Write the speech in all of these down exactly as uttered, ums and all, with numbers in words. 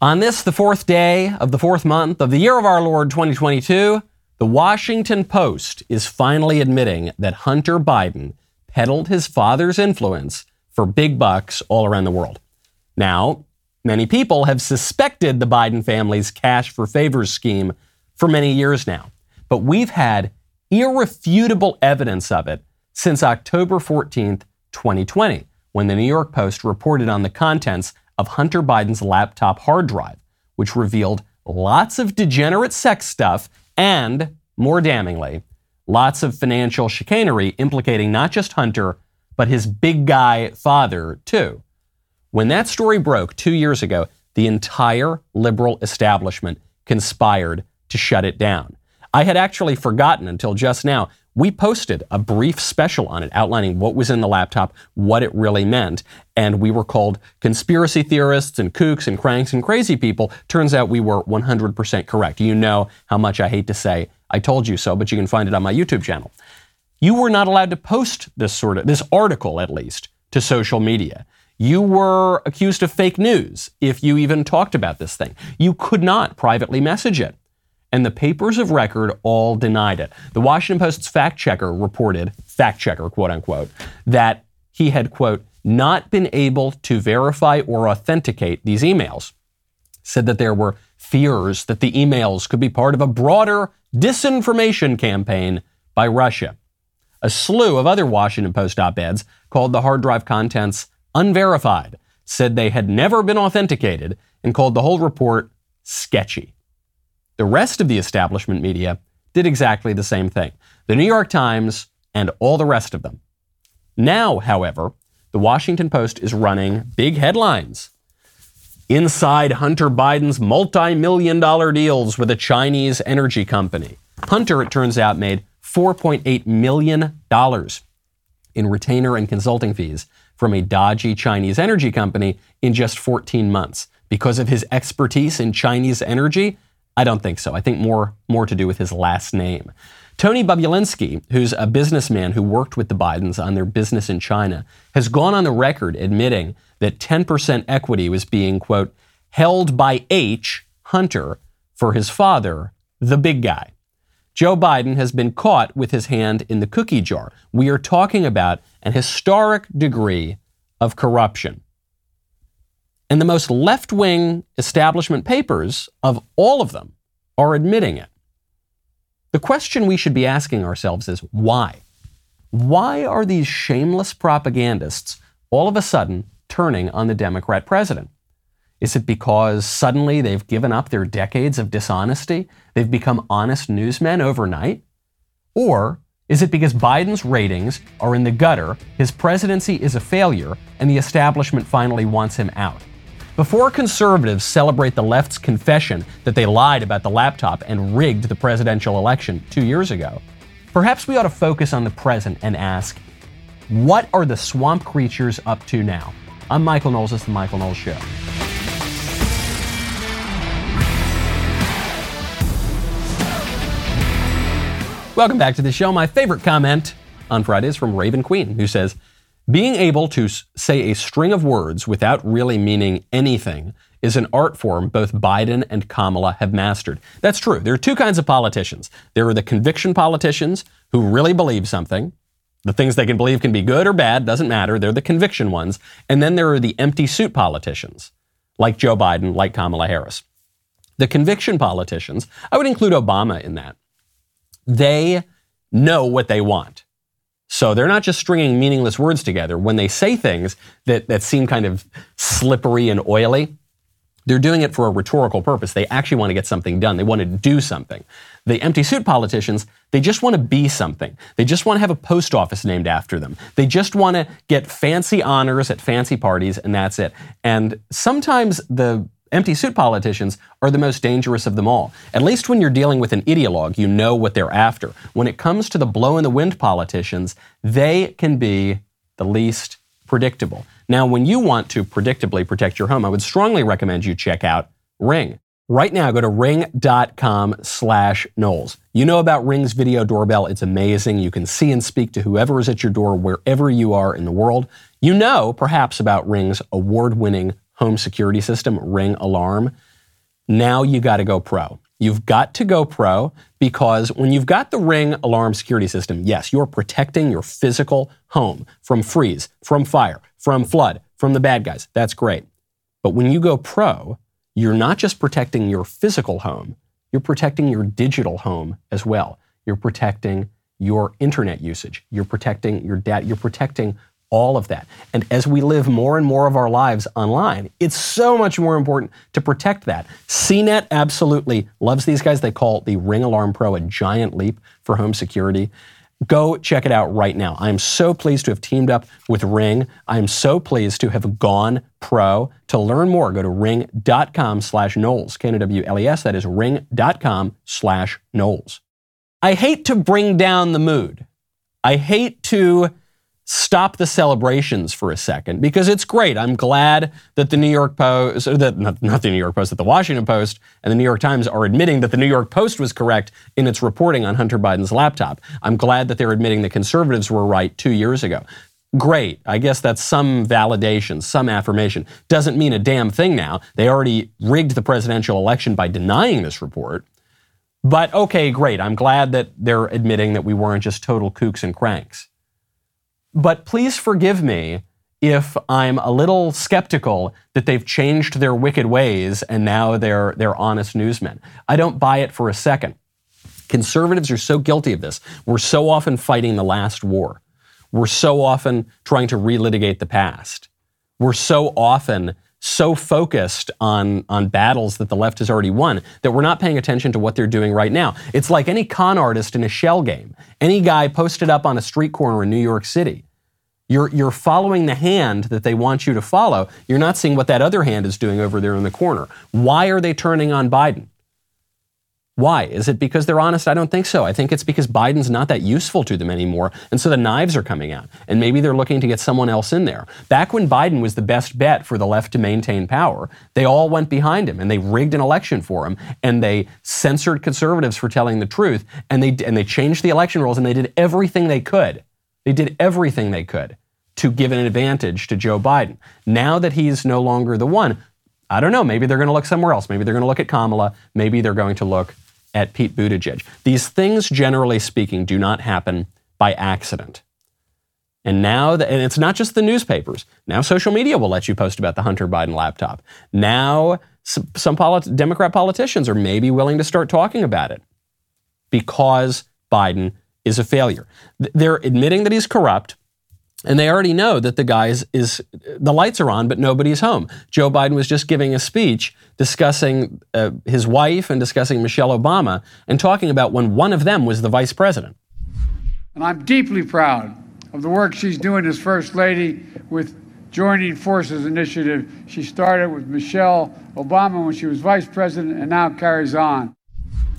On this, the fourth day of the fourth month of the year of our Lord twenty twenty-two, the Washington Post is finally admitting that Hunter Biden peddled his father's influence for big bucks all around the world. Now, many people have suspected the Biden family's cash for favors scheme for many years now, but we've had irrefutable evidence of it since October fourteenth, twenty twenty, when the New York Post reported on the contents of Hunter Biden's laptop hard drive, which revealed lots of degenerate sex stuff and, more damningly, lots of financial chicanery implicating not just Hunter, but his big guy father, too. When that story broke two years ago, the entire liberal establishment conspired to shut it down. I had actually forgotten until just now. We posted a brief special on it outlining what was in the laptop, what it really meant, and we were called conspiracy theorists and kooks and cranks and crazy people. Turns out we were one hundred percent correct. You know how much I hate to say I told you so, but you can find it on my YouTube channel. You were not allowed to post this sort of, this article at least, to social media. You were accused of fake news if you even talked about this thing. You could not privately message it. And the papers of record all denied it. The Washington Post's fact checker reported, fact checker, quote unquote, that he had, quote, not been able to verify or authenticate these emails. Said that there were fears that the emails could be part of a broader disinformation campaign by Russia. A slew of other Washington Post op-eds called the hard drive contents unverified, said they had never been authenticated, and called the whole report sketchy. The rest of the establishment media did exactly the same thing. The New York Times and all the rest of them. Now, however, the Washington Post is running big headlines. Inside Hunter Biden's multi-million dollar deals with a Chinese energy company. Hunter, it turns out, made four point eight million dollars in retainer and consulting fees from a dodgy Chinese energy company in just fourteen months. Because of his expertise in Chinese energy, I don't think so. I think more, more to do with his last name. Tony Bobulinski, who's a businessman who worked with the Bidens on their business in China, has gone on the record admitting that ten percent equity was being, quote, held by H, Hunter, for his father, the big guy. Joe Biden has been caught with his hand in the cookie jar. We are talking about an historic degree of corruption. And the most left-wing establishment papers of all of them are admitting it. The question we should be asking ourselves is why? Why are these shameless propagandists all of a sudden turning on the Democrat president? Is it because suddenly they've given up their decades of dishonesty? They've become honest newsmen overnight? Or is it because Biden's ratings are in the gutter, his presidency is a failure, and the establishment finally wants him out? Before conservatives celebrate the left's confession that they lied about the laptop and rigged the presidential election two years ago, perhaps we ought to focus on the present and ask, what are the swamp creatures up to now? I'm Michael Knowles. It's The Michael Knowles Show. Welcome back to the show. My favorite comment on Friday is from Raven Queen, who says, being able to say a string of words without really meaning anything is an art form both Biden and Kamala have mastered. That's true. There are two kinds of politicians. There are the conviction politicians who really believe something. The things they can believe can be good or bad, doesn't matter. They're the conviction ones. And then there are the empty suit politicians, like Joe Biden, like Kamala Harris. The conviction politicians, I would include Obama in that. They know what they want. So they're not just stringing meaningless words together. When they say things that, that seem kind of slippery and oily, they're doing it for a rhetorical purpose. They actually want to get something done. They want to do something. The empty suit politicians, they just want to be something. They just want to have a post office named after them. They just want to get fancy honors at fancy parties, and that's it. And sometimes the empty suit politicians are the most dangerous of them all. At least when you're dealing with an ideologue, you know what they're after. When it comes to the blow in the wind politicians, they can be the least predictable. Now, when you want to predictably protect your home, I would strongly recommend you check out Ring. Right now, go to ring.com slash Knowles. You know about Ring's video doorbell. It's amazing. You can see and speak to whoever is at your door, wherever you are in the world. You know, perhaps, about Ring's award-winning home security system, Ring Alarm. Now you got to go pro. You've got to go pro because when you've got the Ring alarm security system, yes, you're protecting your physical home from freeze, from fire, from flood, from the bad guys. That's great. But when you go pro, you're not just protecting your physical home, you're protecting your digital home as well. You're protecting your internet usage. You're protecting your data. You're protecting all of that. And as we live more and more of our lives online, it's so much more important to protect that. C net absolutely loves these guys. They call the Ring Alarm Pro a giant leap for home security. Go check it out right now. I'm so pleased to have teamed up with Ring. I'm so pleased to have gone pro. To learn more, go to ring.com slash Knowles, K N O W L E S. That is ring.com slash Knowles. I hate to bring down the mood. I hate to stop the celebrations for a second because it's great. I'm glad that the New York Post, that not, not the New York Post, that the Washington Post and the New York Times are admitting that the New York Post was correct in its reporting on Hunter Biden's laptop. I'm glad that they're admitting the conservatives were right two years ago. Great. I guess that's some validation, some affirmation. Doesn't mean a damn thing now. They already rigged the presidential election by denying this report. But okay, great. I'm glad that they're admitting that we weren't just total kooks and cranks. But please forgive me if I'm a little skeptical that they've changed their wicked ways and now they're they're honest newsmen. I don't buy it for a second. Conservatives are so guilty of this. We're so often fighting the last war. We're so often trying to relitigate the past. We're so often so focused on, on battles that the left has already won that we're not paying attention to what they're doing right now. It's like any con artist in a shell game. Any guy posted up on a street corner in New York City. You're, you're following the hand that they want you to follow. You're not seeing what that other hand is doing over there in the corner. Why are they turning on Biden? Why? Is it because they're honest? I don't think so. I think it's because Biden's not that useful to them anymore. And so the knives are coming out. And maybe they're looking to get someone else in there. Back when Biden was the best bet for the left to maintain power, they all went behind him and they rigged an election for him and they censored conservatives for telling the truth and they and they changed the election rules and they did everything they could. They did everything they could to give an advantage to Joe Biden. Now that he's no longer the one, I don't know, maybe they're going to look somewhere else. Maybe they're going to look at Kamala. Maybe they're going to look at Pete Buttigieg. These things, generally speaking, do not happen by accident. And now, the, and it's not just the newspapers. Now social media will let you post about the Hunter Biden laptop. Now some, some polit- Democrat politicians are maybe willing to start talking about it because Biden is a failure. They're admitting that he's corrupt. And they already know that the guys is, the lights are on, but nobody's home. Joe Biden was just giving a speech discussing uh, his wife and discussing Michelle Obama and talking about when one of them was the vice president. And I'm deeply proud of the work she's doing as First Lady with Joining Forces Initiative. She started with Michelle Obama when she was vice president and now carries on.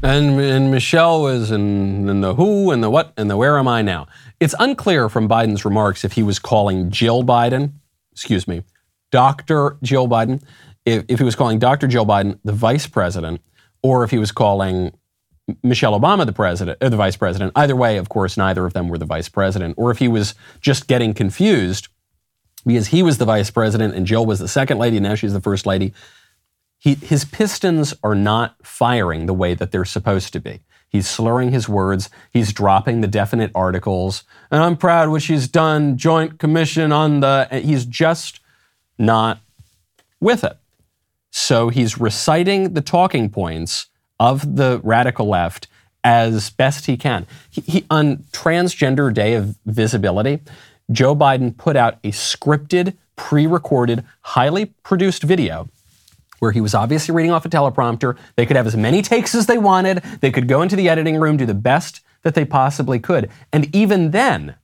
And, and Michelle was in, in the who and the what and the where am I now. It's unclear from Biden's remarks if he was calling Jill Biden, excuse me, Doctor Jill Biden, if, if he was calling Doctor Jill Biden the vice president, or if he was calling Michelle Obama the president, or the vice president. Either way, of course, neither of them were the vice president. Or if he was just getting confused because he was the vice president and Jill was the second lady, now she's the first lady. He, his pistons are not firing the way that they're supposed to be. He's slurring his words. He's dropping the definite articles. And I'm proud what she's done. Joint commission on the... And he's just not with it. So he's reciting the talking points of the radical left as best he can. He, he, on Transgender Day of Visibility, Joe Biden put out a scripted, pre-recorded, highly produced video where he was obviously reading off a teleprompter. They could have as many takes as they wanted. They could go into the editing room, do the best that they possibly could. And even then,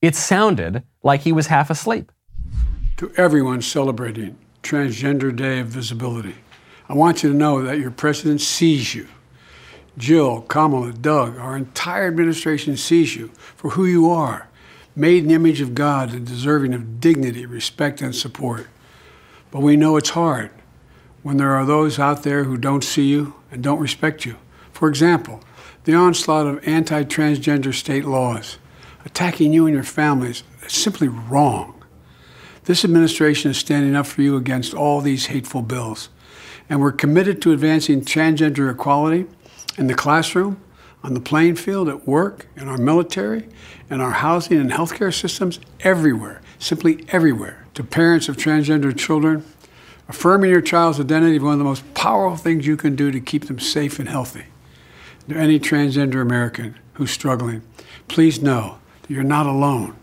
it sounded like he was half asleep. To everyone celebrating Transgender Day of Visibility, I want you to know that your president sees you. Jill, Kamala, Doug, our entire administration sees you for who you are, made in the image of God and deserving of dignity, respect, and support. But we know it's hard when there are those out there who don't see you and don't respect you. For example, the onslaught of anti-transgender state laws, attacking you and your families, is simply wrong. This administration is standing up for you against all these hateful bills. and we're committed to advancing transgender equality in the classroom, on the playing field, at work, in our military, in our housing and healthcare systems, everywhere, simply everywhere. To parents of transgender children, affirming your child's identity is one of the most powerful things you can do to keep them safe and healthy. To any transgender American who's struggling, please know that you're not alone.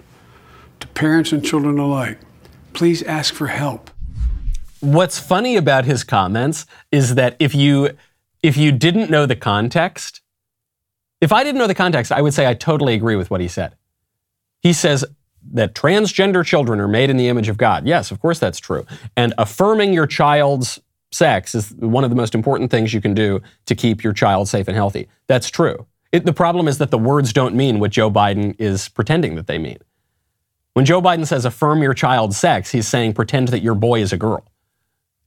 To parents and children alike, please ask for help. What's funny about his comments is that if you if you didn't know the context, if I didn't know the context, I would say I totally agree with what he said. He says that transgender children are made in the image of God. Yes, of course that's true. And affirming your child's sex is one of the most important things you can do to keep your child safe and healthy. That's true. It, the problem is that the words don't mean what Joe Biden is pretending that they mean. When Joe Biden says affirm your child's sex, he's saying pretend that your boy is a girl.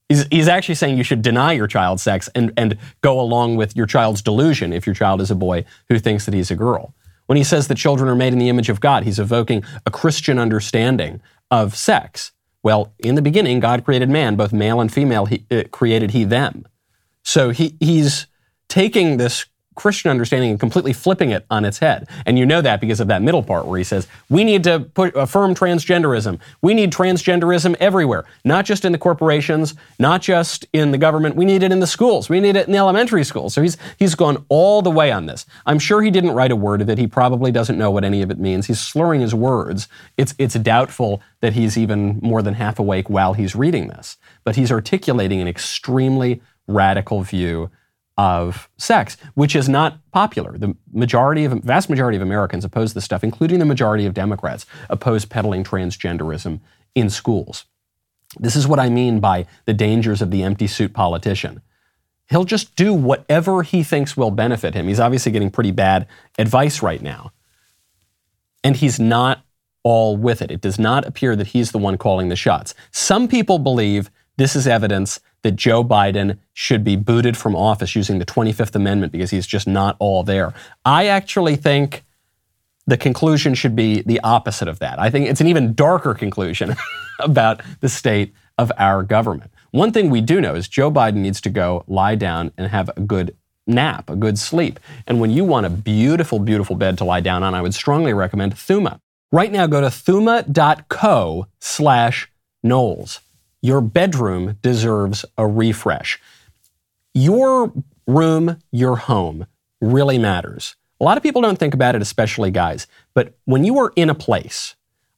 He's, he's actually saying you should deny your child sex and, and go along with your child's delusion if your child is a boy who thinks that he's a girl. When he says that children are made in the image of God, he's evoking a Christian understanding of sex. Well, in the beginning, God created man, both male and female, he, uh, created he them. So he he's taking this Christian understanding and completely flipping it on its head. And you know that because of that middle part where he says, we need to put, affirm transgenderism. We need transgenderism everywhere, not just in the corporations, not just in the government. We need it in the schools. We need it in the elementary schools. So he's he's gone all the way on this. I'm sure he didn't write a word of it. He probably doesn't know what any of it means. He's slurring his words. It's, it's doubtful that he's even more than half awake while he's reading this. But he's articulating an extremely radical view of sex, which is not popular. The majority of, vast majority of Americans oppose this stuff, including the majority of Democrats oppose peddling transgenderism in schools. This is what I mean by the dangers of the empty suit politician. He'll just do whatever he thinks will benefit him. He's obviously getting pretty bad advice right now. And he's not all with it. It does not appear that he's the one calling the shots. Some people believe this is evidence that Joe Biden should be booted from office using the twenty-fifth Amendment because he's just not all there. I actually think the conclusion should be the opposite of that. I think it's an even darker conclusion about the state of our government. One thing we do know is Joe Biden needs to go lie down and have a good nap, a good sleep. And when you want a beautiful, beautiful bed to lie down on, I would strongly recommend Thuma. Right now, go to thuma.co slash Knowles. Your bedroom deserves a refresh. Your room, your home really matters. A lot of people don't think about it, especially guys. But when you are in a place,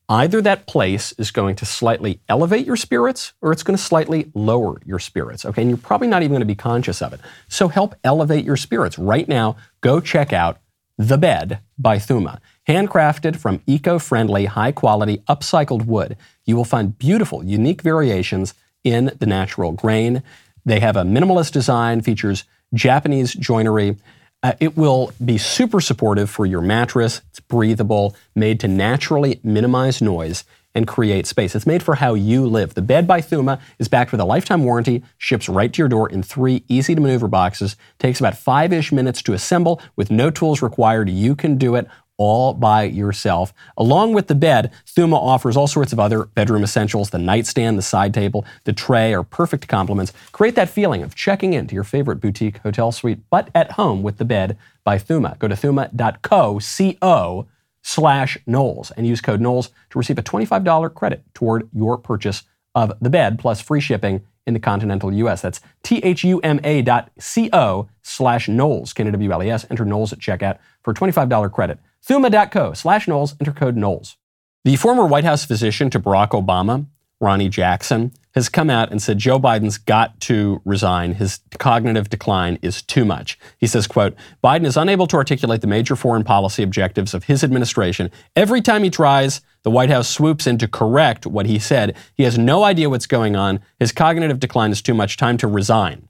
either that place is going to slightly elevate your spirits or it's going to slightly lower your spirits. Okay, and you're probably not even going to be conscious of it. So help elevate your spirits. Right now, go check out The Bed by Thuma. Handcrafted from eco-friendly, high-quality, upcycled wood, you will find beautiful, unique variations in the natural grain. They have a minimalist design, features Japanese joinery. Uh, it will be super supportive for your mattress. It's breathable, made to naturally minimize noise and create space. It's made for how you live. The Bed by Thuma is backed with a lifetime warranty, ships right to your door in three easy-to-maneuver boxes, takes about five-ish minutes to assemble with no tools required. You can do it all by yourself. Along with the bed, Thuma offers all sorts of other bedroom essentials. The nightstand, the side table, the tray are perfect complements. Create that feeling of checking into your favorite boutique hotel suite, but at home with The Bed by Thuma. Go to thuma dot co, C-O, slash Knowles and use code Knowles to receive a twenty-five dollars credit toward your purchase of the bed plus free shipping in the continental U S. That's T-H-U-M-A dot C-O slash Knowles, K-N-O-W-L-E-S. Enter Knowles at checkout for a twenty-five dollars credit. Thuma.co slash Knowles, enter code Knowles. The former White House physician to Barack Obama, Ronnie Jackson, has come out and said Joe Biden's got to resign. His cognitive decline is too much. He says, quote, Biden is unable to articulate the major foreign policy objectives of his administration. Every time he tries, the White House swoops in to correct what he said. He has no idea what's going on. His cognitive decline is too much. Time to resign.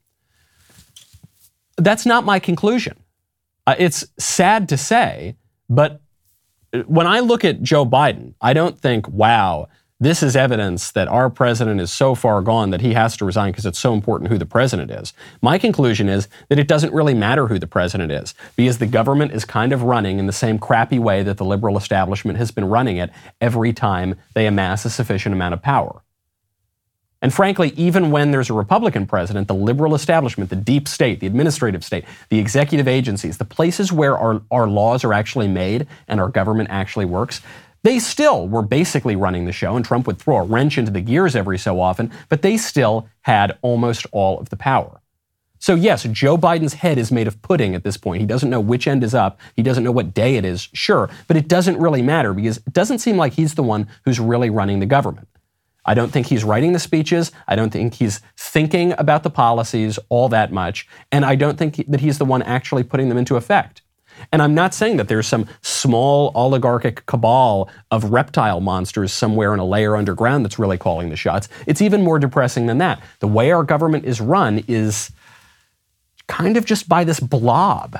That's not my conclusion. Uh, it's sad to say, but when I look at Joe Biden, I don't think, wow, this is evidence that our president is so far gone that he has to resign because it's so important who the president is. My conclusion is that it doesn't really matter who the president is because the government is kind of running in the same crappy way that the liberal establishment has been running it every time they amass a sufficient amount of power. And frankly, even when there's a Republican president, the liberal establishment, the deep state, the administrative state, the executive agencies, the places where our, our laws are actually made and our government actually works, they still were basically running the show, and Trump would throw a wrench into the gears every so often, but they still had almost all of the power. So yes, Joe Biden's head is made of pudding at this point. He doesn't know which end is up. He doesn't know what day it is, sure, but it doesn't really matter because it doesn't seem like he's the one who's really running the government. I don't think he's writing the speeches. I don't think he's thinking about the policies all that much. And I don't think that he's the one actually putting them into effect. And I'm not saying that there's some small oligarchic cabal of reptile monsters somewhere in a layer underground that's really calling the shots. It's even more depressing than that. The way our government is run is kind of just by this blob.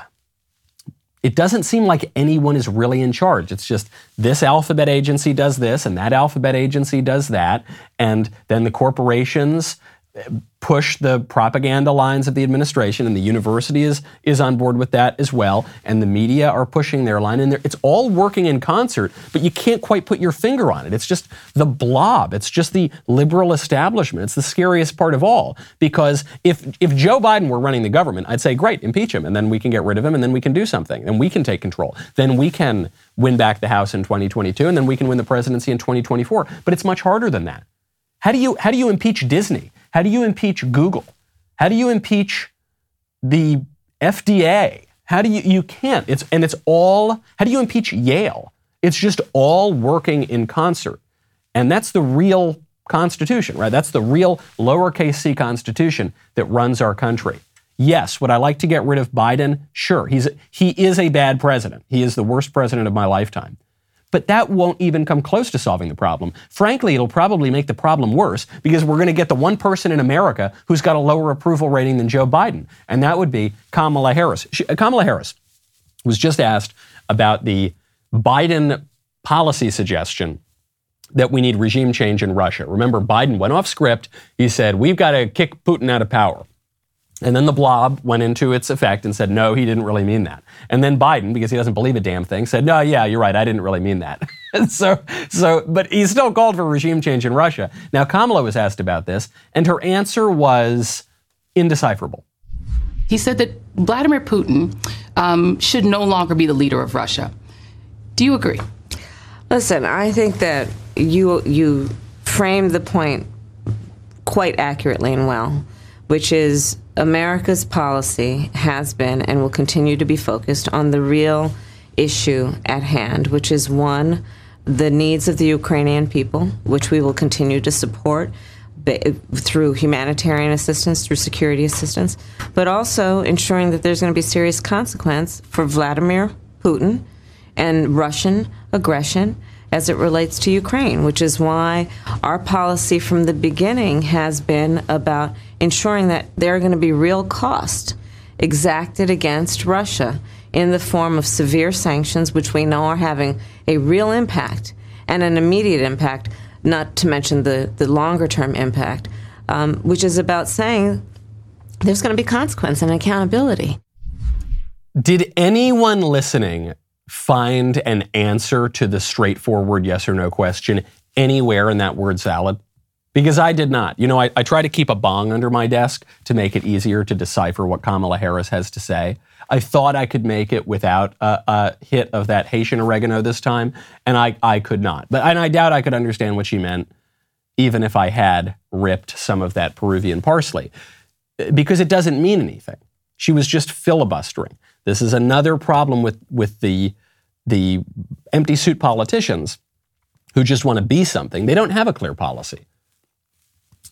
It doesn't seem like anyone is really in charge. It's just this alphabet agency does this and that alphabet agency does that. And then the corporations push the propaganda lines of the administration, and the university is, is on board with that as well. And the media are pushing their line in there. It's all working in concert, but you can't quite put your finger on it. It's just the blob. It's just the liberal establishment. It's the scariest part of all, because if, if Joe Biden were running the government, I'd say, great, impeach him. And then we can get rid of him, and then we can do something, and we can take control. Then we can win back the House in twenty twenty-two, and then we can win the presidency in twenty twenty-four. But it's much harder than that. How do you, how do you impeach Disney? How do you impeach Google? How do you impeach the F D A? How do you, you can't, it's, and it's all, how do you impeach Yale? It's just all working in concert. And that's the real Constitution, right? That's the real lowercase c Constitution that runs our country. Yes, would I like to get rid of Biden? Sure, he's, he is a bad president. He is the worst president of my lifetime. But that won't even come close to solving the problem. Frankly, it'll probably make the problem worse, because we're going to get the one person in America who's got a lower approval rating than Joe Biden, and that would be Kamala Harris. She, Kamala Harris was just asked about the Biden policy suggestion that we need regime change in Russia. Remember, Biden went off script. He said, we've got to kick Putin out of power. And then the blob went into its effect and said, no, he didn't really mean that. And then Biden, because he doesn't believe a damn thing, said, no, yeah, you're right, I didn't really mean that. so, so, but he still called for regime change in Russia. Now, Kamala was asked about this, and her answer was indecipherable. He said that Vladimir Putin um, should no longer be the leader of Russia. Do you agree? Listen, I think that you, you framed the point quite accurately and well, which is America's policy has been and will continue to be focused on the real issue at hand, which is, one, the needs of the Ukrainian people, which we will continue to support through humanitarian assistance, through security assistance, but also ensuring that there's going to be serious consequence for Vladimir Putin and Russian aggression as it relates to Ukraine, which is why our policy from the beginning has been about ensuring that there are going to be real costs exacted against Russia in the form of severe sanctions, which we know are having a real impact and an immediate impact, not to mention the, the longer-term impact, um, which is about saying there's going to be consequence and accountability. Did anyone listening find an answer to the straightforward yes or no question anywhere in that word salad? Because I did not. You know, I, I try to keep a bong under my desk to make it easier to decipher what Kamala Harris has to say. I thought I could make it without a, a hit of that Haitian oregano this time, and I, I could not. But and I doubt I could understand what she meant, even if I had ripped some of that Peruvian parsley, because it doesn't mean anything. She was just filibustering. This is another problem with, with the, the empty suit politicians who just want to be something. They don't have a clear policy.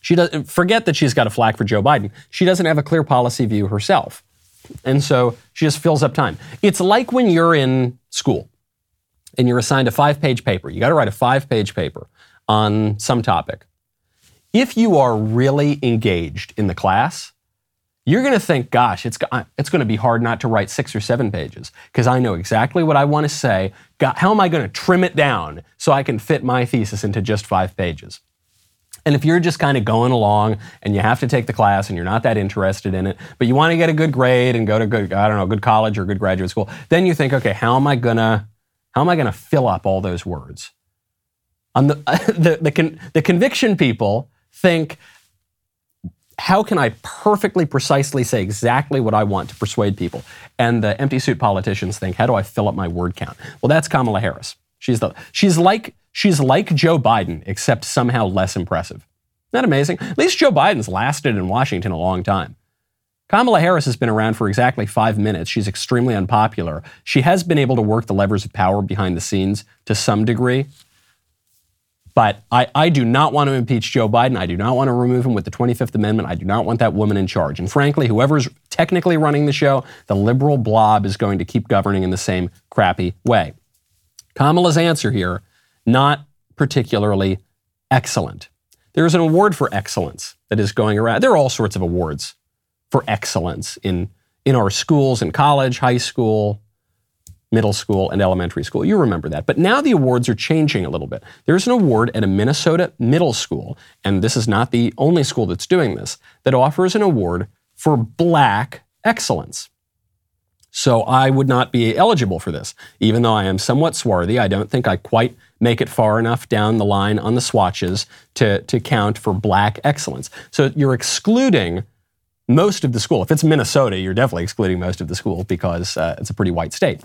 She does, forget that she's got a flack for Joe Biden. She doesn't have a clear policy view herself. And so she just fills up time. It's like when you're in school and you're assigned a five-page paper. You got to write a five-page paper on some topic. If you are really engaged in the class, you're going to think, gosh, it's, it's going to be hard not to write six or seven pages because I know exactly what I want to say. God, how am I going to trim it down so I can fit my thesis into just five pages? And if you're just kind of going along and you have to take the class and you're not that interested in it, but you want to get a good grade and go to good, I don't know, good college or good graduate school, then you think, okay, how am I going to, how am I going to fill up all those words? On the, the, the, con, the conviction people think, how can I perfectly precisely say exactly what I want to persuade people? And the empty suit politicians think, how do I fill up my word count? Well, that's Kamala Harris. She's the she's like she's like Joe Biden, except somehow less impressive. Isn't that amazing? At least Joe Biden's lasted in Washington a long time. Kamala Harris has been around for exactly five minutes. She's extremely unpopular. She has been able to work the levers of power behind the scenes to some degree. But I, I do not want to impeach Joe Biden. I do not want to remove him with the twenty-fifth Amendment. I do not want that woman in charge. And frankly, whoever's technically running the show, the liberal blob is going to keep governing in the same crappy way. Kamala's answer here, not particularly excellent. There is an award for excellence that is going around. There are all sorts of awards for excellence in, in our schools, in college, high school, middle school, and elementary school. You remember that. But now the awards are changing a little bit. There's an award at a Minnesota middle school, and this is not the only school that's doing this, that offers an award for Black excellence. So I would not be eligible for this. Even though I am somewhat swarthy, I don't think I quite make it far enough down the line on the swatches to, to count for Black excellence. So you're excluding most of the school. If it's Minnesota, you're definitely excluding most of the school because uh, it's a pretty white state.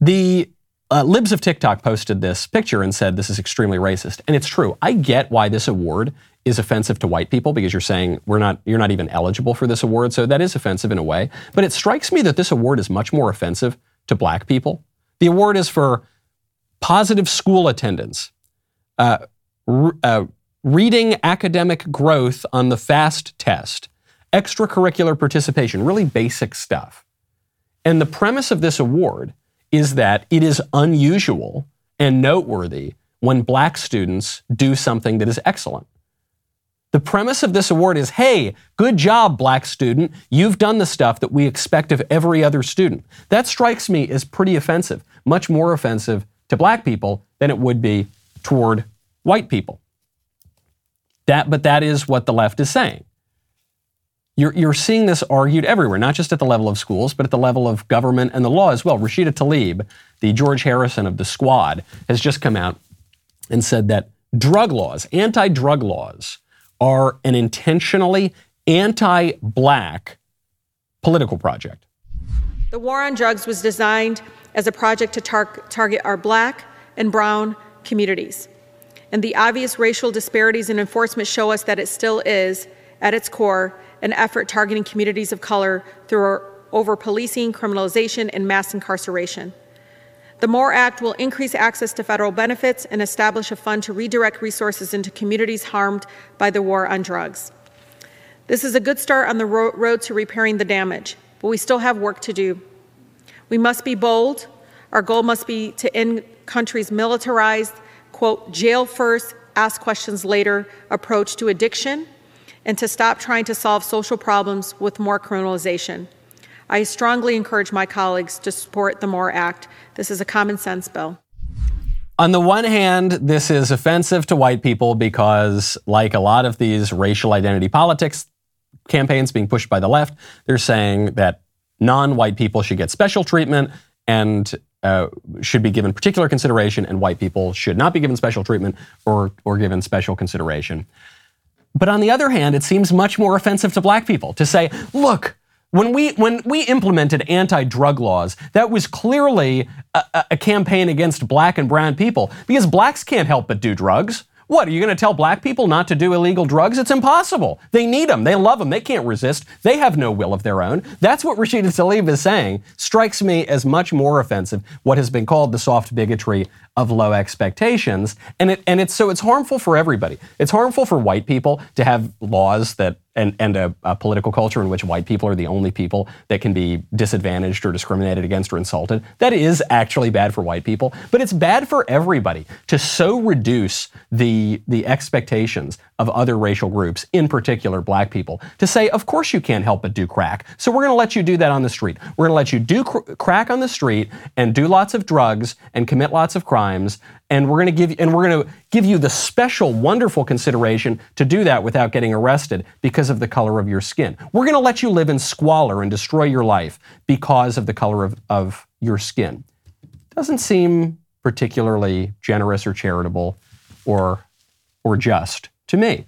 The uh, libs of TikTok posted this picture and said this is extremely racist. And it's true. I get why this award is offensive to white people, because you're saying we're not, you're not even eligible for this award. So that is offensive in a way. But it strikes me that this award is much more offensive to Black people. The award is for positive school attendance, uh, r- uh, reading academic growth on the FAST test, extracurricular participation, really basic stuff. And the premise of this award is that it is unusual and noteworthy when Black students do something that is excellent. The premise of this award is, hey, good job, Black student. You've done the stuff that we expect of every other student. That strikes me as pretty offensive, much more offensive to Black people than it would be toward white people. That, but that is what the left is saying. You're, you're seeing this argued everywhere, not just at the level of schools, but at the level of government and the law as well. Rashida Tlaib, the George Harrison of the Squad, has just come out and said that drug laws, anti-drug laws, are an intentionally anti-Black political project. The war on drugs was designed as a project to tar- target our Black and brown communities. And the obvious racial disparities in enforcement show us that it still is, at its core, an effort targeting communities of color through over-policing, criminalization, and mass incarceration. The MORE Act will increase access to federal benefits and establish a fund to redirect resources into communities harmed by the war on drugs. This is a good start on the ro- road to repairing the damage, but we still have work to do. We must be bold. Our goal must be to end countries' militarized, quote, jail first, ask questions later approach to addiction, and to stop trying to solve social problems with more criminalization. I strongly encourage my colleagues to support the MORE Act. This is a common sense bill. On the one hand, this is offensive to white people because, like a lot of these racial identity politics campaigns being pushed by the left, they're saying that non-white people should get special treatment and Uh, should be given particular consideration, and white people should not be given special treatment or or given special consideration. But on the other hand, it seems much more offensive to Black people to say, look, when we when we implemented anti-drug laws, that was clearly a, a campaign against Black and brown people, because Blacks can't help but do drugs. What, are you going to tell Black people not to do illegal drugs? It's impossible. They need them. They love them. They can't resist. They have no will of their own. That's what Rashida Tlaib is saying. Strikes me as much more offensive, what has been called the soft bigotry of low expectations. And it and it's so it's harmful for everybody. It's harmful for white people to have laws that and, and a, a political culture in which white people are the only people that can be disadvantaged or discriminated against or insulted. That is actually bad for white people, but it's bad for everybody to so reduce the, the expectations of other racial groups, in particular Black people, to say, of course you can't help but do crack. So we're going to let you do that on the street. We're going to let you do cr- crack on the street and do lots of drugs and commit lots of crimes. And we're going to give and we're going to give you the special, wonderful consideration to do that without getting arrested because of the color of your skin. We're going to let you live in squalor and destroy your life because of the color of, of your skin. Doesn't seem particularly generous or charitable or or just to me.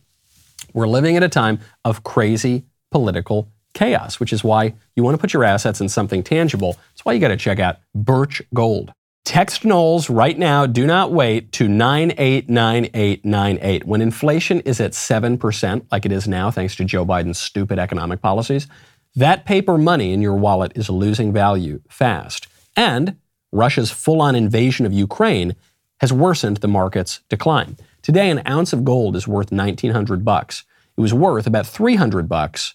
We're living at a time of crazy political chaos, which is why you want to put your assets in something tangible. That's why you got to check out Birch Gold. Text Knowles right now. Do not wait to nine eight nine eight nine eight. When inflation is at seven percent, like it is now, thanks to Joe Biden's stupid economic policies, that paper money in your wallet is losing value fast. And Russia's full-on invasion of Ukraine has worsened the market's decline. Today, an ounce of gold is worth nineteen hundred bucks. It was worth about three hundred bucks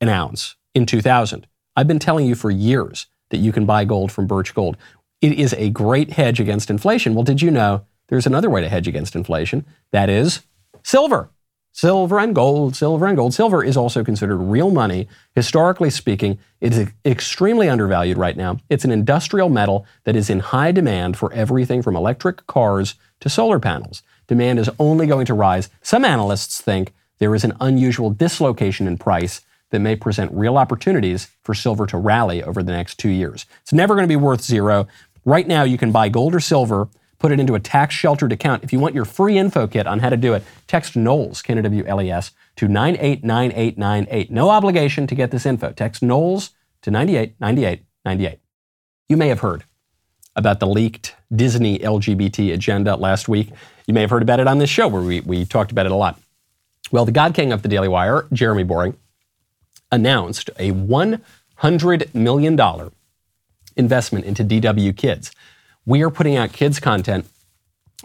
an ounce in two thousand. I've been telling you for years that you can buy gold from Birch Gold. It is a great hedge against inflation. Well, did you know there's another way to hedge against inflation? That is silver. Silver and gold, silver and gold. Silver is also considered real money. Historically speaking, it is extremely undervalued right now. It's an industrial metal that is in high demand for everything from electric cars to solar panels. Demand is only going to rise. Some analysts think there is an unusual dislocation in price that may present real opportunities for silver to rally over the next two years. It's never going to be worth zero. Right now, you can buy gold or silver, put it into a tax-sheltered account. If you want your free info kit on how to do it, text Knowles, K N O W L E S, to nine eight nine eight nine eight. No obligation to get this info. Text Knowles to nine eight nine eight nine eight. You may have heard about the leaked Disney L G B T agenda last week. You may have heard about it on this show where we, we talked about it a lot. Well, the God King of the Daily Wire, Jeremy Boring, announced a one hundred million dollars investment into D W Kids. We are putting out kids content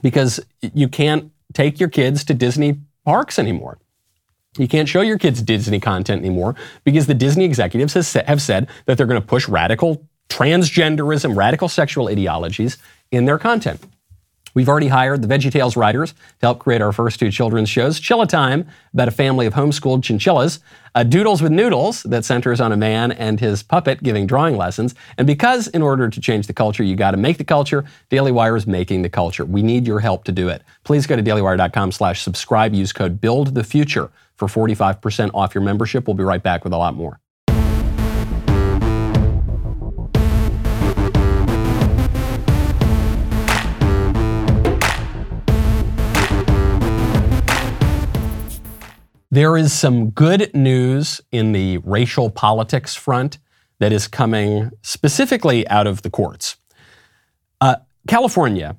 because you can't take your kids to Disney parks anymore. You can't show your kids Disney content anymore because the Disney executives has, have said that they're going to push radical transgenderism, radical sexual ideologies in their content. We've already hired the VeggieTales writers to help create our first two children's shows. Chilla Time, about a family of homeschooled chinchillas. Uh, Doodles with Noodles, that centers on a man and his puppet giving drawing lessons. And because in order to change the culture, you got to make the culture, Daily Wire is making the culture. We need your help to do it. Please go to dailywire.com slash subscribe. Use code BUILDTHEFUTURE for forty-five percent off your membership. We'll be right back with a lot more. There is some good news in the racial politics front that is coming specifically out of the courts. Uh, California,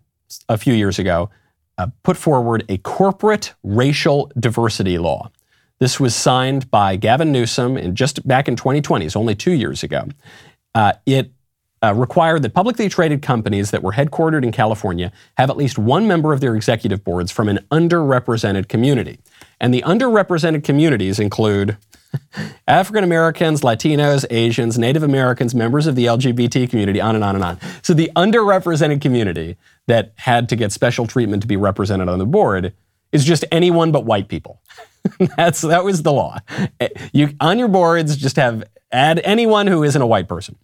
a few years ago, uh, put forward a corporate racial diversity law. This was signed by Gavin Newsom in just back in twenty twenty, so only two years ago. Uh, it uh, required that publicly traded companies that were headquartered in California have at least one member of their executive boards from an underrepresented community. And the underrepresented communities include African Americans, Latinos, Asians, Native Americans, members of the L G B T community, on and on and on. So the underrepresented community that had to get special treatment to be represented on the board is just anyone but white people. That's that was the law. You on your boards just have add anyone who isn't a white person.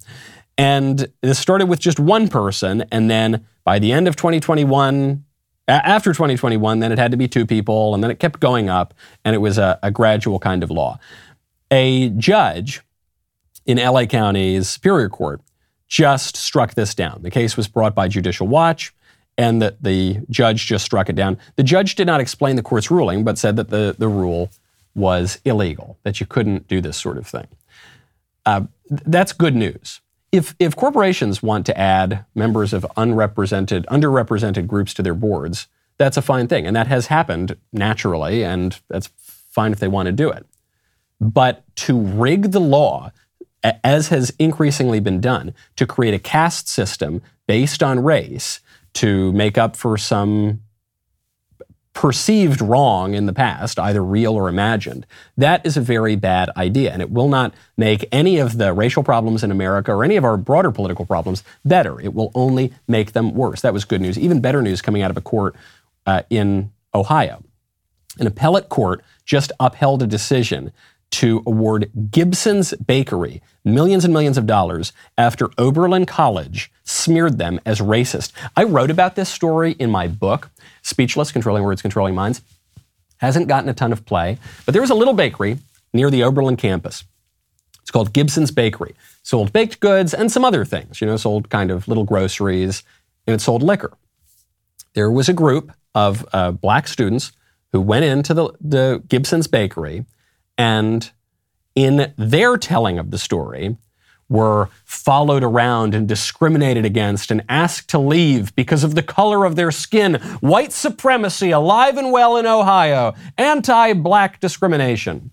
And this started with just one person, and then by the end of twenty twenty-one. After twenty twenty-one, then it had to be two people, and then it kept going up, and it was a, a gradual kind of law. A judge in L A County's Superior Court just struck this down. The case was brought by Judicial Watch, and the, the judge just struck it down. The judge did not explain the court's ruling, but said that the, the rule was illegal, that you couldn't do this sort of thing. Uh, that's good news. If if corporations want to add members of unrepresented, underrepresented groups to their boards, that's a fine thing. And that has happened naturally, and that's fine if they want to do it. But to rig the law, as has increasingly been done, to create a caste system based on race to make up for some perceived wrong in the past, either real or imagined, that is a very bad idea. And it will not make any of the racial problems in America or any of our broader political problems better. It will only make them worse. That was good news. Even better news coming out of a court uh, in Ohio. An appellate court just upheld a decision to award Gibson's Bakery millions and millions of dollars after Oberlin College smeared them as racist. I wrote about this story in my book, Speechless, Controlling Words, Controlling Minds. Hasn't gotten a ton of play, but there was a little bakery near the Oberlin campus. It's called Gibson's Bakery. Sold baked goods and some other things, you know, sold kind of little groceries, and it sold liquor. There was a group of uh, black students who went into the, the Gibson's Bakery and in their telling of the story were followed around and discriminated against and asked to leave because of the color of their skin, white supremacy alive and well in Ohio, anti-black discrimination.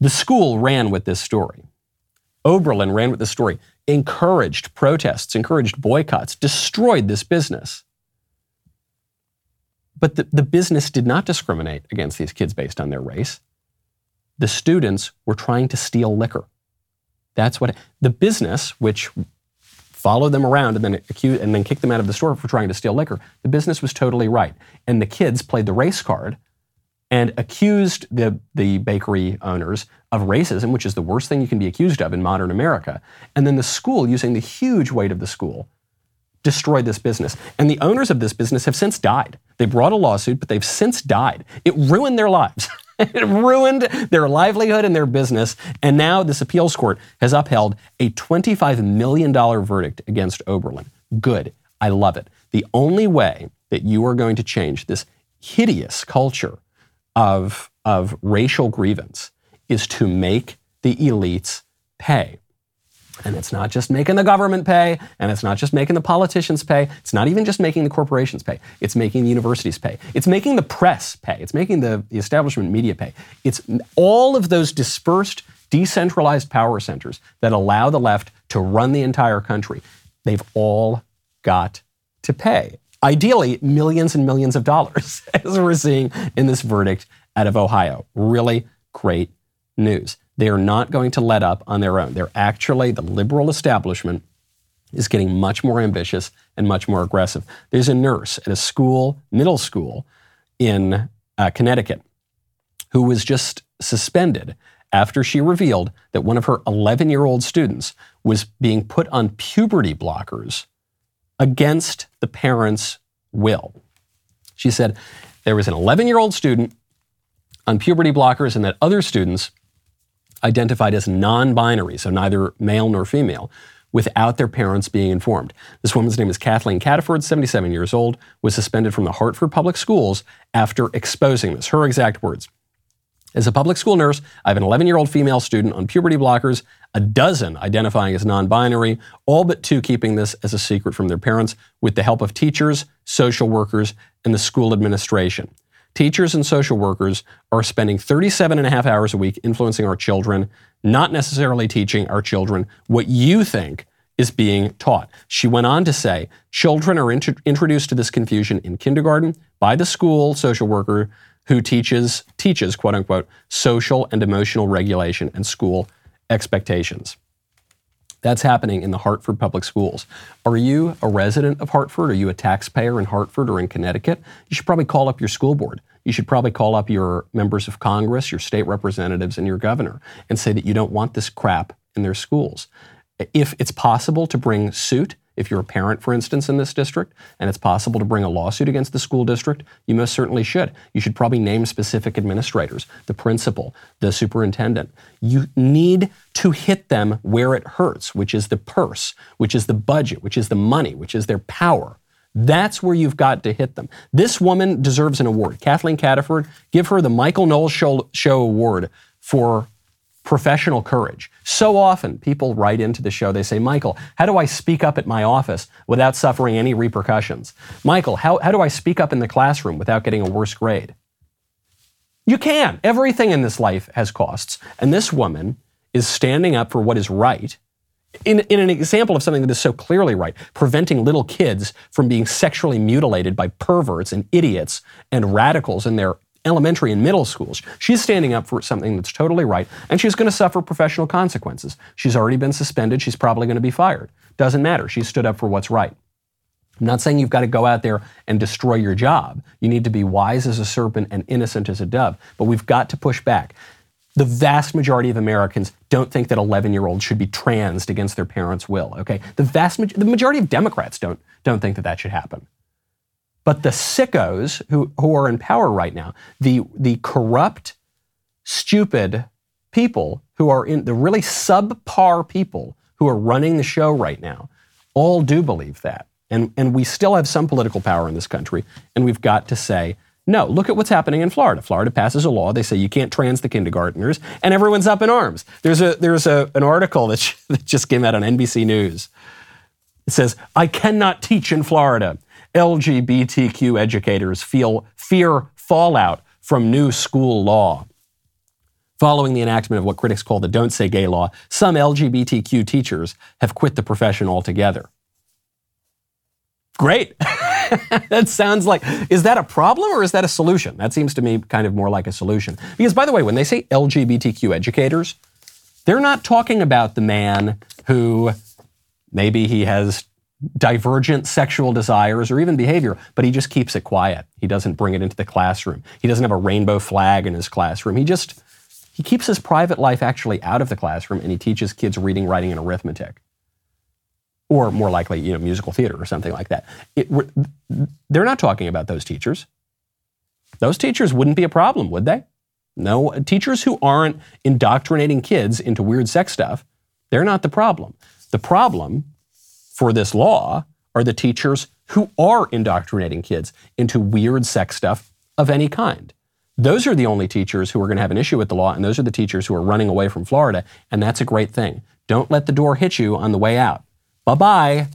The school ran with this story. Oberlin ran with this story, encouraged protests, encouraged boycotts, destroyed this business. But the, the business did not discriminate against these kids based on their race. The students were trying to steal liquor. That's what the business, which followed them around and then accused and then kicked them out of the store for trying to steal liquor, the business was totally right. And the kids played the race card and accused the, the bakery owners of racism, which is the worst thing you can be accused of in modern America. And then the school, using the huge weight of the school, destroyed this business. And the owners of this business have since died. They brought a lawsuit, but they've since died. It ruined their lives. It ruined their livelihood and their business. And now this appeals court has upheld a twenty-five million dollars verdict against Oberlin. Good. I love it. The only way that you are going to change this hideous culture of, of racial grievance is to make the elites pay. And it's not just making the government pay, and it's not just making the politicians pay. It's not even just making the corporations pay. It's making the universities pay. It's making the press pay. It's making the establishment media pay. It's all of those dispersed, decentralized power centers that allow the left to run the entire country. They've all got to pay. Ideally, millions and millions of dollars, as we're seeing in this verdict out of Ohio. Really great news. They are not going to let up on their own. They're actually, the liberal establishment is getting much more ambitious and much more aggressive. There's a nurse at a school, middle school in uh, Connecticut, who was just suspended after she revealed that one of her eleven-year-old students was being put on puberty blockers against the parents' will. She said there was an eleven-year-old student on puberty blockers and that other students identified as non-binary, so neither male nor female, without their parents being informed. This woman's name is Kathleen Catford, seventy-seven years old, was suspended from the Hartford Public Schools after exposing this. Her exact words. As a public school nurse, I have an eleven-year-old female student on puberty blockers, a dozen identifying as non-binary, all but two keeping this as a secret from their parents with the help of teachers, social workers, and the school administration. Teachers and social workers are spending thirty-seven and a half hours a week influencing our children, not necessarily teaching our children what you think is being taught. She went on to say, children are int- introduced to this confusion in kindergarten by the school social worker who teaches, teaches, quote unquote, social and emotional regulation and school expectations. That's happening in the Hartford Public Schools. Are you a resident of Hartford? Are you a taxpayer in Hartford or in Connecticut? You should probably call up your school board. You should probably call up your members of Congress, your state representatives, and your governor and say that you don't want this crap in their schools. If it's possible to bring suit, if you're a parent, for instance, in this district, and it's possible to bring a lawsuit against the school district, you most certainly should. You should probably name specific administrators, the principal, the superintendent. You need to hit them where it hurts, which is the purse, which is the budget, which is the money, which is their power. That's where you've got to hit them. This woman deserves an award. Kathleen Catford, give her the Michael Knowles Show, Show Award for professional courage. So often people write into the show, they say, Michael, how do I speak up at my office without suffering any repercussions? Michael, how, how do I speak up in the classroom without getting a worse grade? You can. Everything in this life has costs. And this woman is standing up for what is right in, in an example of something that is so clearly right, preventing little kids from being sexually mutilated by perverts and idiots and radicals in their elementary and middle schools. She's standing up for something that's totally right, and she's going to suffer professional consequences. She's already been suspended. She's probably going to be fired. Doesn't matter. She stood up for what's right. I'm not saying you've got to go out there and destroy your job. You need to be wise as a serpent and innocent as a dove, but we've got to push back. The vast majority of Americans don't think that eleven-year-olds should be transed against their parents' will, okay? The vast ma- the majority of Democrats don't, don't think that that should happen. But the sickos who, who are in power right now, the, the corrupt, stupid people who are in, the really subpar people who are running the show right now, all do believe that. And, and we still have some political power in this country, and we've got to say, No, look at what's happening in Florida. Florida passes a law. They say you can't trans the kindergartners, and everyone's up in arms. There's a there's a an article that, sh- that just came out on N B C News. It says, "I cannot teach in Florida. L G B T Q educators feel fear fallout from new school law." Following the enactment of what critics call the Don't Say Gay law, some L G B T Q teachers have quit the profession altogether. Great. That sounds like, is that a problem or is that a solution? That seems to me kind of more like a solution. Because, by the way, when they say L G B T Q educators, they're not talking about the man who maybe he has divergent sexual desires or even behavior, but he just keeps it quiet. He doesn't bring it into the classroom. He doesn't have a rainbow flag in his classroom. He just, he keeps his private life actually out of the classroom, and he teaches kids reading, writing, and arithmetic. Or more likely, you know, musical theater or something like that. It, they're not talking about those teachers. Those teachers wouldn't be a problem, would they? No, teachers who aren't indoctrinating kids into weird sex stuff, they're not the problem. The problem for this law are the teachers who are indoctrinating kids into weird sex stuff of any kind. Those are the only teachers who are going to have an issue with the law, and those are the teachers who are running away from Florida, and that's a great thing. Don't let the door hit you on the way out. Bye-bye.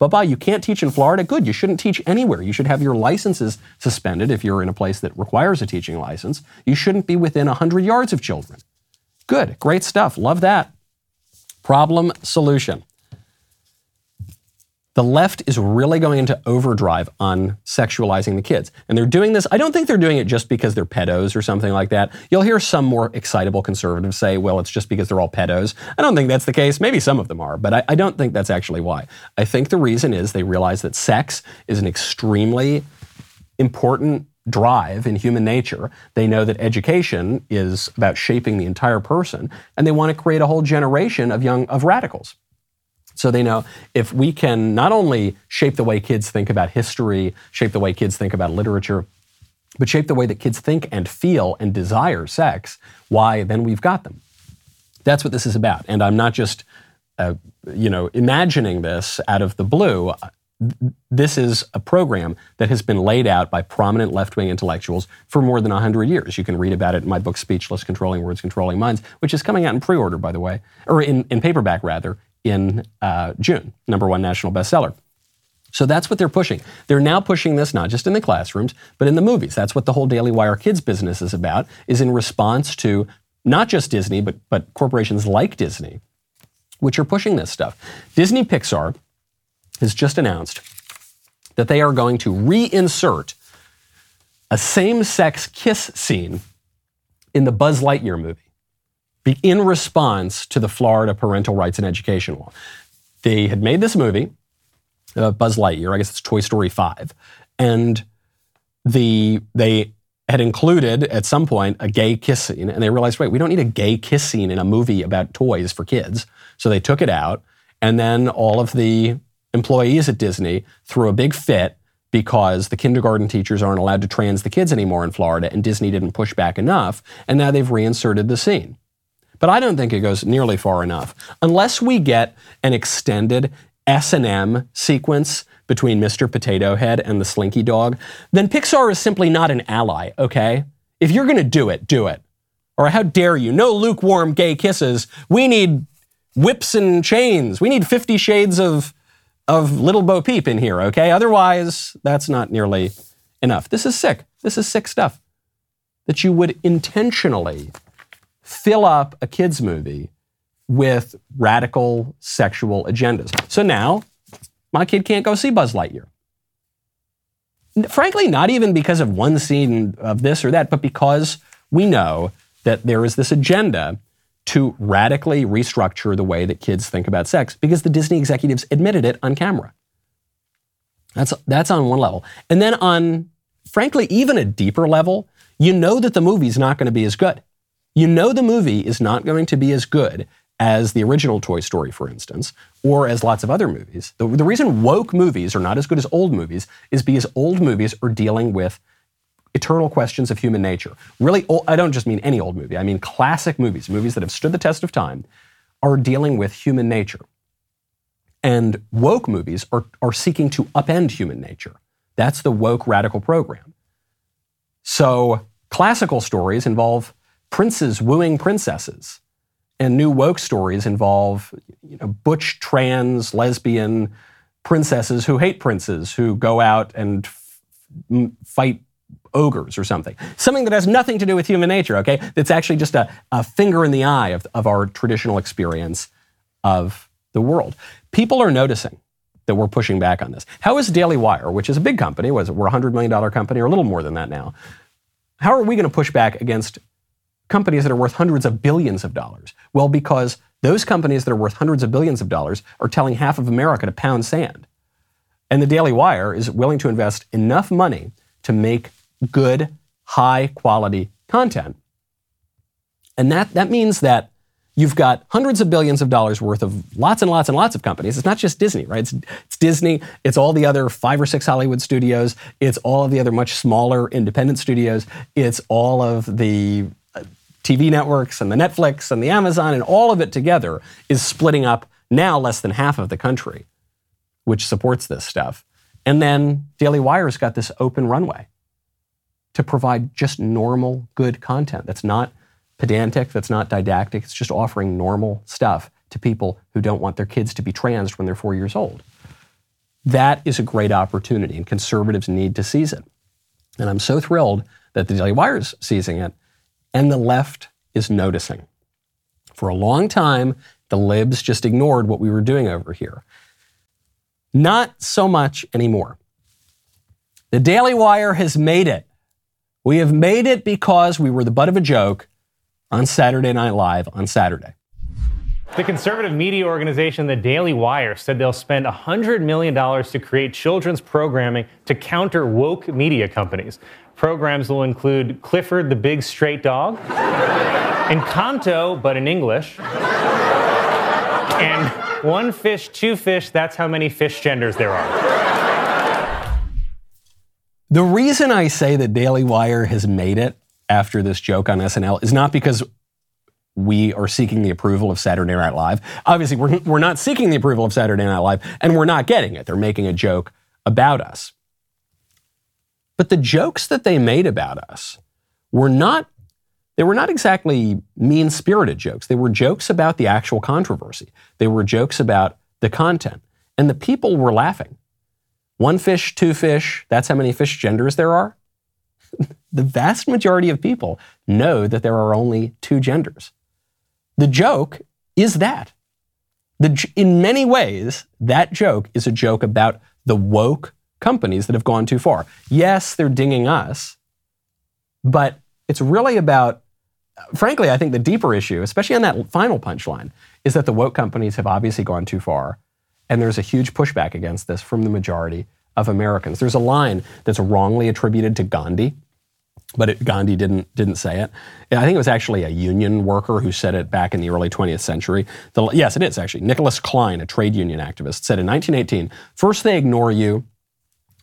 Bye-bye. You can't teach in Florida? Good. You shouldn't teach anywhere. You should have your licenses suspended if you're in a place that requires a teaching license. You shouldn't be within one hundred yards of children. Good. Great stuff. Love that. Problem solution. The left is really going into overdrive on sexualizing the kids. And they're doing this, I don't think they're doing it just because they're pedos or something like that. You'll hear some more excitable conservatives say, well, it's just because they're all pedos. I don't think that's the case. Maybe some of them are, but I, I don't think that's actually why. I think the reason is they realize that sex is an extremely important drive in human nature. They know that education is about shaping the entire person, and they want to create a whole generation of young, of radicals. So they know if we can not only shape the way kids think about history, shape the way kids think about literature, but shape the way that kids think and feel and desire sex, why, then we've got them. That's what this is about. And I'm not just, uh, you know, imagining this out of the blue. This is a program that has been laid out by prominent left-wing intellectuals for more than one hundred years. You can read about it in my book, Speechless, Controlling Words, Controlling Minds, which is coming out in pre-order, by the way, or in, in paperback, rather, in uh, June, number one national bestseller. So that's what they're pushing. They're now pushing this not just in the classrooms, but in the movies. That's what the whole Daily Wire kids business is about, is in response to not just Disney, but, but corporations like Disney, which are pushing this stuff. Disney Pixar has just announced that they are going to reinsert a same-sex kiss scene in the Buzz Lightyear movie, in response to the Florida Parental Rights and Education Law. They had made this movie, uh, Buzz Lightyear, I guess it's Toy Story five, and the they had included at some point a gay kiss scene, and they realized, wait, we don't need a gay kiss scene in a movie about toys for kids. So they took it out, and then all of the employees at Disney threw a big fit because the kindergarten teachers aren't allowed to trans the kids anymore in Florida, and Disney didn't push back enough, and now they've reinserted the scene. But I don't think it goes nearly far enough. Unless we get an extended S and M sequence between Mister Potato Head and the Slinky Dog, then Pixar is simply not an ally, okay? If you're going to do it, do it. Or how dare you? No lukewarm gay kisses. We need whips and chains. We need Fifty Shades of, of Little Bo Peep in here, okay? Otherwise, that's not nearly enough. This is sick. This is sick stuff that you would intentionally fill up a kids' movie with radical sexual agendas. So now, my kid can't go see Buzz Lightyear. Frankly, not even because of one scene of this or that, but because we know that there is this agenda to radically restructure the way that kids think about sex, because the Disney executives admitted it on camera. That's, that's on one level. And then on, frankly, even a deeper level, you know that the movie's not going to be as good. You know the movie is not going to be as good as the original Toy Story, for instance, or as lots of other movies. The, the reason woke movies are not as good as old movies is because old movies are dealing with eternal questions of human nature. Really, old, I don't just mean any old movie. I mean classic movies, movies that have stood the test of time, are dealing with human nature. And woke movies are, are seeking to upend human nature. That's the woke radical program. So classical stories involve princes wooing princesses, and new woke stories involve, you know, butch, trans, lesbian princesses who hate princes, who go out and f- fight ogres or something. Something that has nothing to do with human nature, okay? That's actually just a, a finger in the eye of, of our traditional experience of the world. People are noticing that we're pushing back on this. How is Daily Wire, which is a big company, was it, we're a one hundred million dollars company or a little more than that now, how are we going to push back against companies that are worth hundreds of billions of dollars? Well, because those companies that are worth hundreds of billions of dollars are telling half of America to pound sand. And the Daily Wire is willing to invest enough money to make good, high-quality content. And that, that means that you've got hundreds of billions of dollars worth of lots and lots and lots of companies. It's not just Disney, right? It's, it's Disney. It's all the other five or six Hollywood studios. It's all of the other much smaller independent studios. It's all of the T V networks and the Netflix and the Amazon, and all of it together is splitting up now less than half of the country, which supports this stuff. And then Daily Wire's got this open runway to provide just normal, good content that's not pedantic, that's not didactic. It's just offering normal stuff to people who don't want their kids to be trans when they're four years old. That is a great opportunity, and conservatives need to seize it. And I'm so thrilled that the Daily Wire's seizing it, and the left is noticing. For a long time, the libs just ignored what we were doing over here. Not so much anymore. The Daily Wire has made it. We have made it because we were the butt of a joke on Saturday Night Live on Saturday. The conservative media organization, The Daily Wire, said they'll spend one hundred million dollars to create children's programming to counter woke media companies. Programs will include Clifford the Big Straight Dog, Encanto, but in English, and One Fish, Two Fish, That's How Many Fish Genders There Are. The reason I say that Daily Wire has made it after this joke on S N L is not because we are seeking the approval of Saturday Night Live. Obviously, we're, we're not seeking the approval of Saturday Night Live, and we're not getting it. They're making a joke about us. But the jokes that they made about us were not, they were not exactly mean-spirited jokes. They were jokes about the actual controversy. They were jokes about the content. And the people were laughing. One fish, two fish, that's how many fish genders there are. The vast majority of people know that there are only two genders. The joke is that. The, in many ways, that joke is a joke about the woke companies that have gone too far. Yes, they're dinging us, but it's really about, frankly, I think the deeper issue, especially on that final punchline, is that the woke companies have obviously gone too far, and there's a huge pushback against this from the majority of Americans. There's a line that's wrongly attributed to Gandhi, but it, Gandhi didn't didn't say it. And I think it was actually a union worker who said it back in the early twentieth century. The, yes, it is actually. Nicholas Klein, a trade union activist, said in nineteen eighteen, first they ignore you,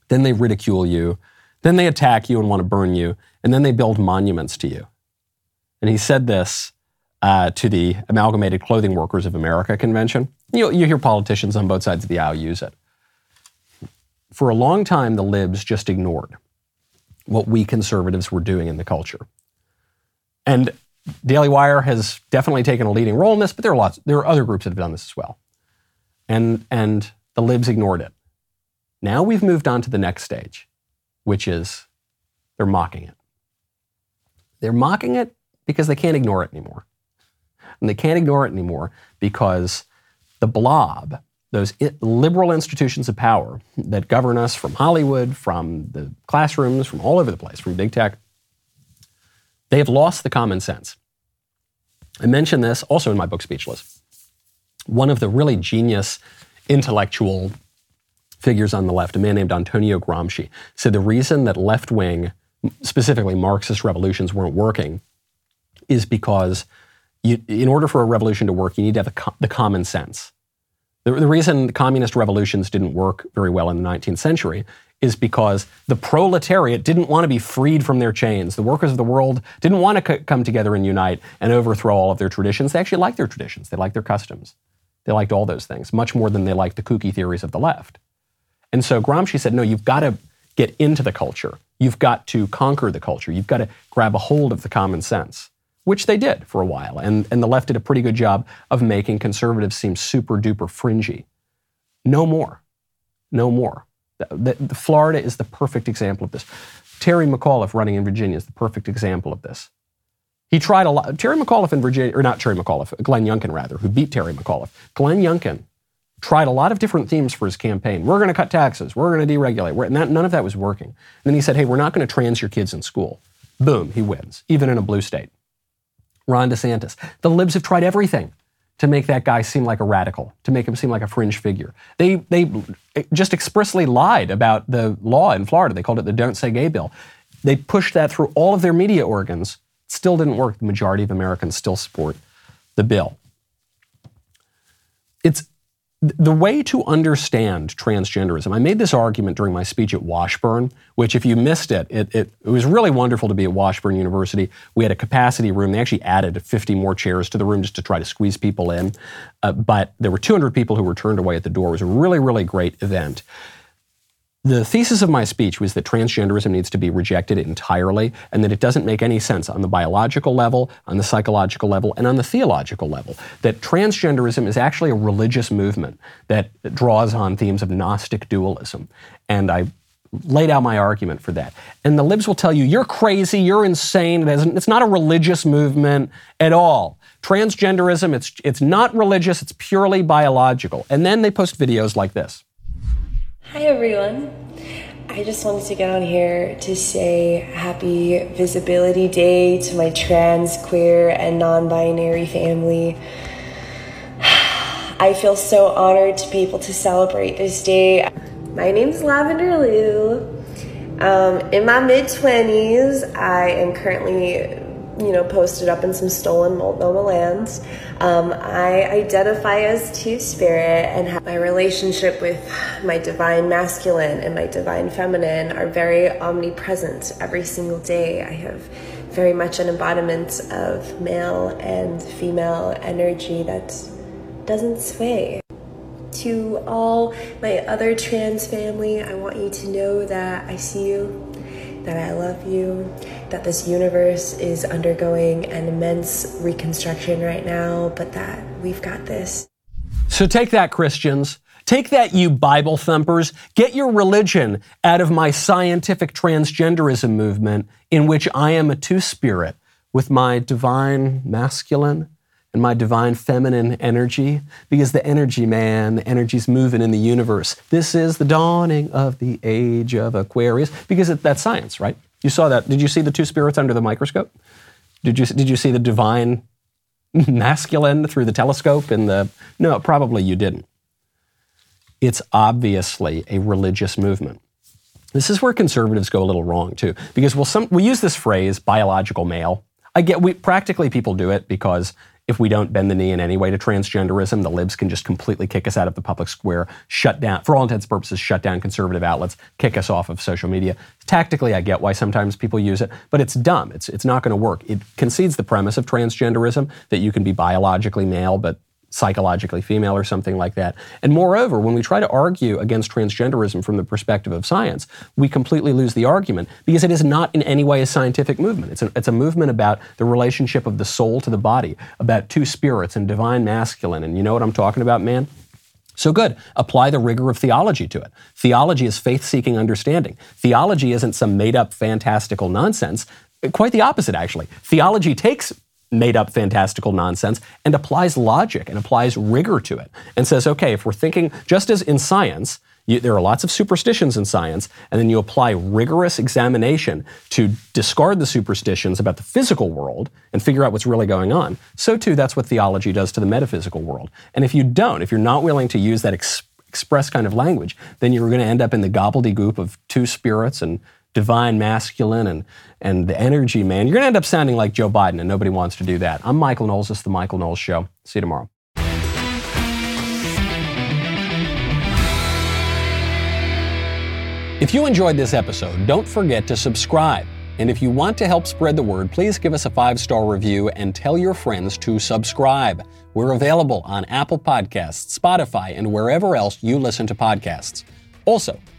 then they ridicule you, then they attack you and want to burn you, and then they build monuments to you. And he said this uh, to the Amalgamated Clothing Workers of America convention. You, you hear politicians on both sides of the aisle use it. For a long time, the libs just ignored what we conservatives were doing in the culture. And Daily Wire has definitely taken a leading role in this, but there are lots, there are other groups that have done this as well. And, and the libs ignored it. Now we've moved on to the next stage, which is they're mocking it. They're mocking it because they can't ignore it anymore. And they can't ignore it anymore because the blob, those liberal institutions of power that govern us from Hollywood, from the classrooms, from all over the place, from big tech, they have lost the common sense. I mentioned this also in my book, Speechless. One of the really genius intellectual figures on the left, a man named Antonio Gramsci, said the reason that left-wing, specifically Marxist revolutions, weren't working is because you, in order for a revolution to work, you need to have the, com- the common sense. The, the reason the communist revolutions didn't work very well in the nineteenth century is because the proletariat didn't want to be freed from their chains. The workers of the world didn't want to c- come together and unite and overthrow all of their traditions. They actually liked their traditions. They liked their customs. They liked all those things, much more than they liked the kooky theories of the left. And so Gramsci said, no, you've got to get into the culture. You've got to conquer the culture. You've got to grab a hold of the common sense, which they did for a while. And, and the left did a pretty good job of making conservatives seem super duper fringy. No more. No more. The, the, the Florida is the perfect example of this. Terry McAuliffe running in Virginia is the perfect example of this. He tried a lot. Terry McAuliffe in Virginia, or not Terry McAuliffe, Glenn Youngkin rather, who beat Terry McAuliffe. Glenn Youngkin tried a lot of different themes for his campaign. We're going to cut taxes. We're going to deregulate. We're, and that, none of that was working. And then he said, hey, we're not going to trans your kids in school. Boom, he wins, even in a blue state. Ron DeSantis. The libs have tried everything to make that guy seem like a radical, to make him seem like a fringe figure. They they just expressly lied about the law in Florida. They called it the Don't Say Gay bill. They pushed that through all of their media organs. It still didn't work. The majority of Americans still support the bill. It's the way to understand transgenderism. I made this argument during my speech at Washburn, which if you missed it, it, it, it was really wonderful to be at Washburn University. We had a capacity room. They actually added fifty more chairs to the room just to try to squeeze people in. Uh, but there were two hundred people who were turned away at the door. It was a really, really great event. The thesis of my speech was that transgenderism needs to be rejected entirely and that it doesn't make any sense on the biological level, on the psychological level, and on the theological level. That transgenderism is actually a religious movement that draws on themes of Gnostic dualism. And I laid out my argument for that. And the libs will tell you, you're crazy, you're insane, it's not a religious movement at all. Transgenderism, it's, it's not religious, it's purely biological. And then they post videos like this. Hi everyone, I just wanted to get on here to say happy Visibility Day to my trans, queer, and non-binary family. I feel so honored to be able to celebrate this day. My name's Lavender Lou. Um, in my mid-twenties, I am currently you know, posted up in some stolen Multnomah lands. Um, I identify as Two-Spirit and have my relationship with my divine masculine and my divine feminine are very omnipresent every single day. I have very much an embodiment of male and female energy that doesn't sway. To all my other trans family, I want you to know that I see you, that I love you, that this universe is undergoing an immense reconstruction right now, but that we've got this. So take that, Christians. Take that, you Bible thumpers. Get your religion out of my scientific transgenderism movement in which I am a two-spirit with my divine masculine and my divine feminine energy, because the energy, man, the energy's moving in the universe. This is the dawning of the age of Aquarius, because it, that's science, right? You saw that. Did you see the two spirits under the microscope? Did you did you see the divine masculine through the telescope? And the no, probably you didn't. It's obviously a religious movement. This is where conservatives go a little wrong too, because we'll some we use this phrase biological male. I get we practically people do it because if we don't bend the knee in any way to transgenderism, the libs can just completely kick us out of the public square, shut down, for all intents and purposes, shut down conservative outlets, kick us off of social media. Tactically, I get why sometimes people use it, but it's dumb. It's it's not going to work. It concedes the premise of transgenderism that you can be biologically male, but psychologically female or something like that. And moreover, when we try to argue against transgenderism from the perspective of science, we completely lose the argument because it is not in any way a scientific movement. It's a, it's a movement about the relationship of the soul to the body, about two spirits and divine masculine. And you know what I'm talking about, man? So good. Apply the rigor of theology to it. Theology is faith-seeking understanding. Theology isn't some made-up fantastical nonsense. Quite the opposite, actually. Theology takes made up fantastical nonsense and applies logic and applies rigor to it and says, okay, if we're thinking, just as in science, you, there are lots of superstitions in science, and then you apply rigorous examination to discard the superstitions about the physical world and figure out what's really going on. So too, that's what theology does to the metaphysical world. And if you don't, if you're not willing to use that ex- express kind of language, then you're going to end up in the gobbledygook of two spirits and divine masculine and, and the energy, man. You're going to end up sounding like Joe Biden, and nobody wants to do that. I'm Michael Knowles. This is The Michael Knowles Show. See you tomorrow. If you enjoyed this episode, don't forget to subscribe. And if you want to help spread the word, please give us a five-star review and tell your friends to subscribe. We're available on Apple Podcasts, Spotify, and wherever else you listen to podcasts. Also,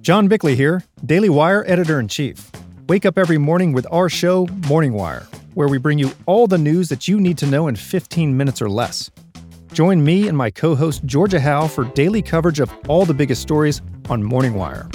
John Bickley here, Daily Wire editor-in-chief. Wake up every morning with our show, Morning Wire, where we bring you all the news that you need to know in fifteen minutes or less. Join me and my co-host Georgia Howe for daily coverage of all the biggest stories on Morning Wire.